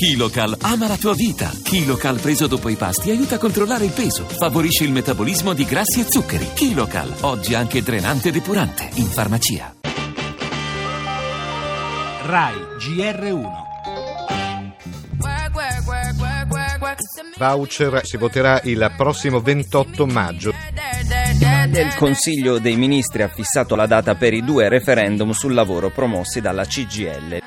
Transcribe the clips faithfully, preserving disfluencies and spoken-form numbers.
KILOCAL ama la tua vita. KILOCAL preso dopo i pasti aiuta a controllare il peso, favorisce il metabolismo di grassi e zuccheri. KILOCAL, oggi anche drenante e depurante, in farmacia. RAI G R uno. Voucher, si voterà il prossimo ventotto maggio. Il Consiglio dei Ministri ha fissato la data per i due referendum sul lavoro promossi dalla C G I L.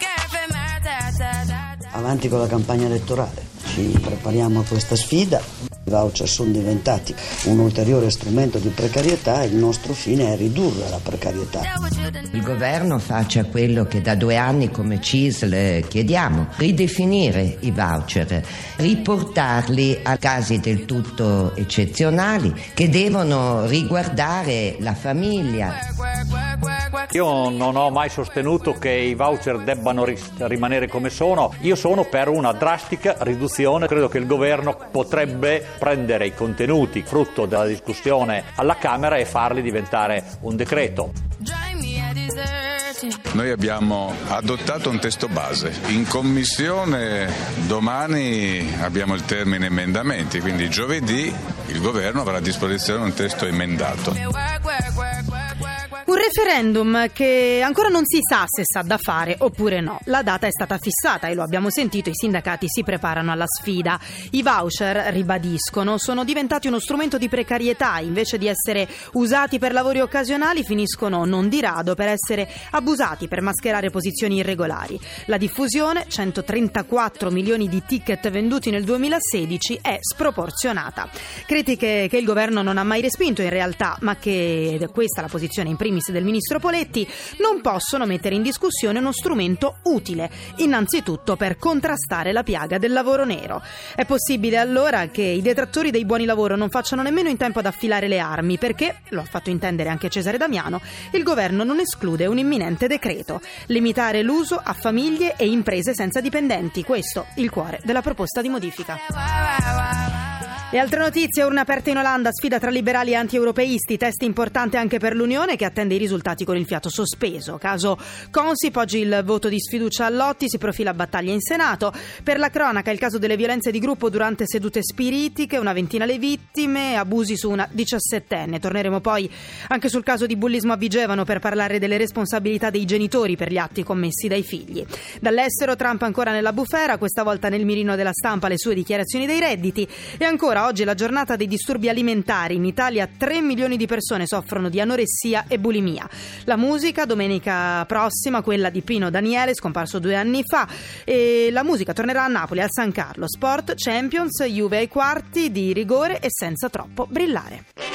Avanti con la campagna elettorale, ci prepariamo a questa sfida. I voucher sono diventati un ulteriore strumento di precarietà e il nostro fine è ridurre la precarietà. Il governo faccia quello che da due anni come C I S L chiediamo, ridefinire i voucher, riportarli a casi del tutto eccezionali che devono riguardare la famiglia. Io non ho mai sostenuto che i voucher debbano ris- rimanere come sono. Io sono per una drastica riduzione. Credo che il governo potrebbe prendere i contenuti frutto della discussione alla Camera e farli diventare un decreto. Noi abbiamo adottato un testo base. In commissione domani abbiamo il termine emendamenti, quindi giovedì il governo avrà a disposizione un testo emendato. Un referendum che ancora non si sa se sa da fare oppure no. La data è stata fissata e lo abbiamo sentito, i sindacati si preparano alla sfida. I voucher, ribadiscono, sono diventati uno strumento di precarietà, invece di essere usati per lavori occasionali finiscono non di rado per essere abusati per mascherare posizioni irregolari. La diffusione, centotrentaquattro milioni di ticket venduti nel duemilasedici, è sproporzionata. Critiche che il governo non ha mai respinto in realtà, ma che, ed è questa la posizione in primis del ministro Poletti, non possono mettere in discussione uno strumento utile, innanzitutto per contrastare la piaga del lavoro nero. È possibile allora che i detrattori dei buoni lavoro non facciano nemmeno in tempo ad affilare le armi perché, lo ha fatto intendere anche Cesare Damiano, il governo non esclude un imminente decreto. Limitare l'uso a famiglie e imprese senza dipendenti, questo il cuore della proposta di modifica. E altre notizie, urna aperta in Olanda, sfida tra liberali e antieuropeisti, test importante anche per l'Unione che attende i risultati con il fiato sospeso. Caso Consip, oggi il voto di sfiducia a Lotti, si profila battaglia in Senato. Per la cronaca, il caso delle violenze di gruppo durante sedute spiritiche, una ventina le vittime, abusi su una diciassettenne. Torneremo poi anche sul caso di bullismo a Vigevano per parlare delle responsabilità dei genitori per gli atti commessi dai figli. Dall'estero, Trump ancora nella bufera, questa volta nel mirino della stampa le sue dichiarazioni dei redditi e ancora oggi è la giornata dei disturbi alimentari. In Italia tre milioni di persone soffrono di anoressia e bulimia. La musica, domenica prossima, quella di Pino Daniele, scomparso due anni fa. E la musica tornerà a Napoli, al San Carlo. Sport, Champions, Juve ai quarti di rigore e senza troppo brillare.